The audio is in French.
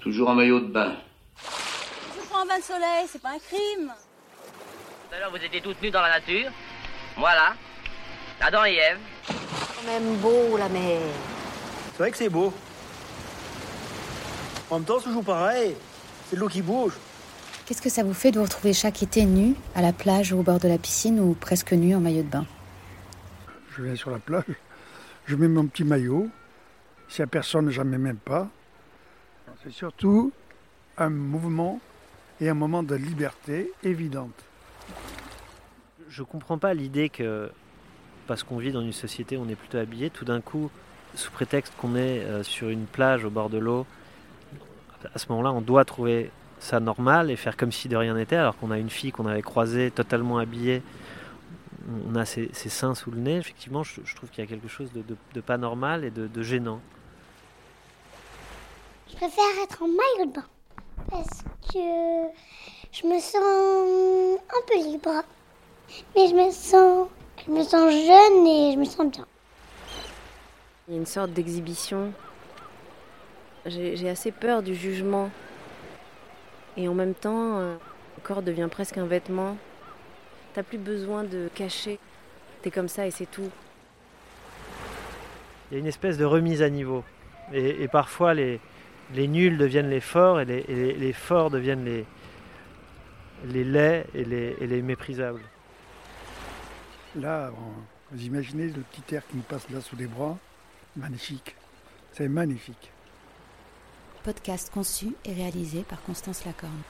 Toujours en maillot de bain. Je prends un bain de soleil, c'est pas un crime. Tout à l'heure, vous étiez toutes nues dans la nature. Voilà. Adam et Ève. C'est quand même beau, la mer. C'est vrai que c'est beau. En même temps, c'est toujours pareil. C'est de l'eau qui bouge. Qu'est-ce que ça vous fait de vous retrouver chaque été nu, à la plage ou au bord de la piscine, ou presque nu en maillot de bain? Je vais sur la plage, je mets mon petit maillot. Si la personne, je ne mets même pas. C'est surtout un mouvement et un moment de liberté évidente. Je ne comprends pas l'idée que, parce qu'on vit dans une société où on est plutôt habillé, tout d'un coup, sous prétexte qu'on est sur une plage au bord de l'eau, à ce moment-là, on doit trouver ça normal et faire comme si de rien n'était, alors qu'on a une fille qu'on avait croisée totalement habillée, on a ses seins sous le nez. Effectivement, je trouve qu'il y a quelque chose de pas normal et de gênant. Je préfère être en maillot de bain parce que je me sens un peu libre, mais je me sens jeune et je me sens bien. Il y a une sorte d'exhibition. J'ai assez peur du jugement et en même temps, le corps devient presque un vêtement. T'as plus besoin de cacher. T'es comme ça et c'est tout. Il y a une espèce de remise à niveau et parfois les nuls deviennent les forts, et les forts deviennent les laids et les méprisables. Là, vous imaginez le petit air qui nous passe là sous les bras. Magnifique. C'est magnifique. Podcast conçu et réalisé par Constance Lacorne.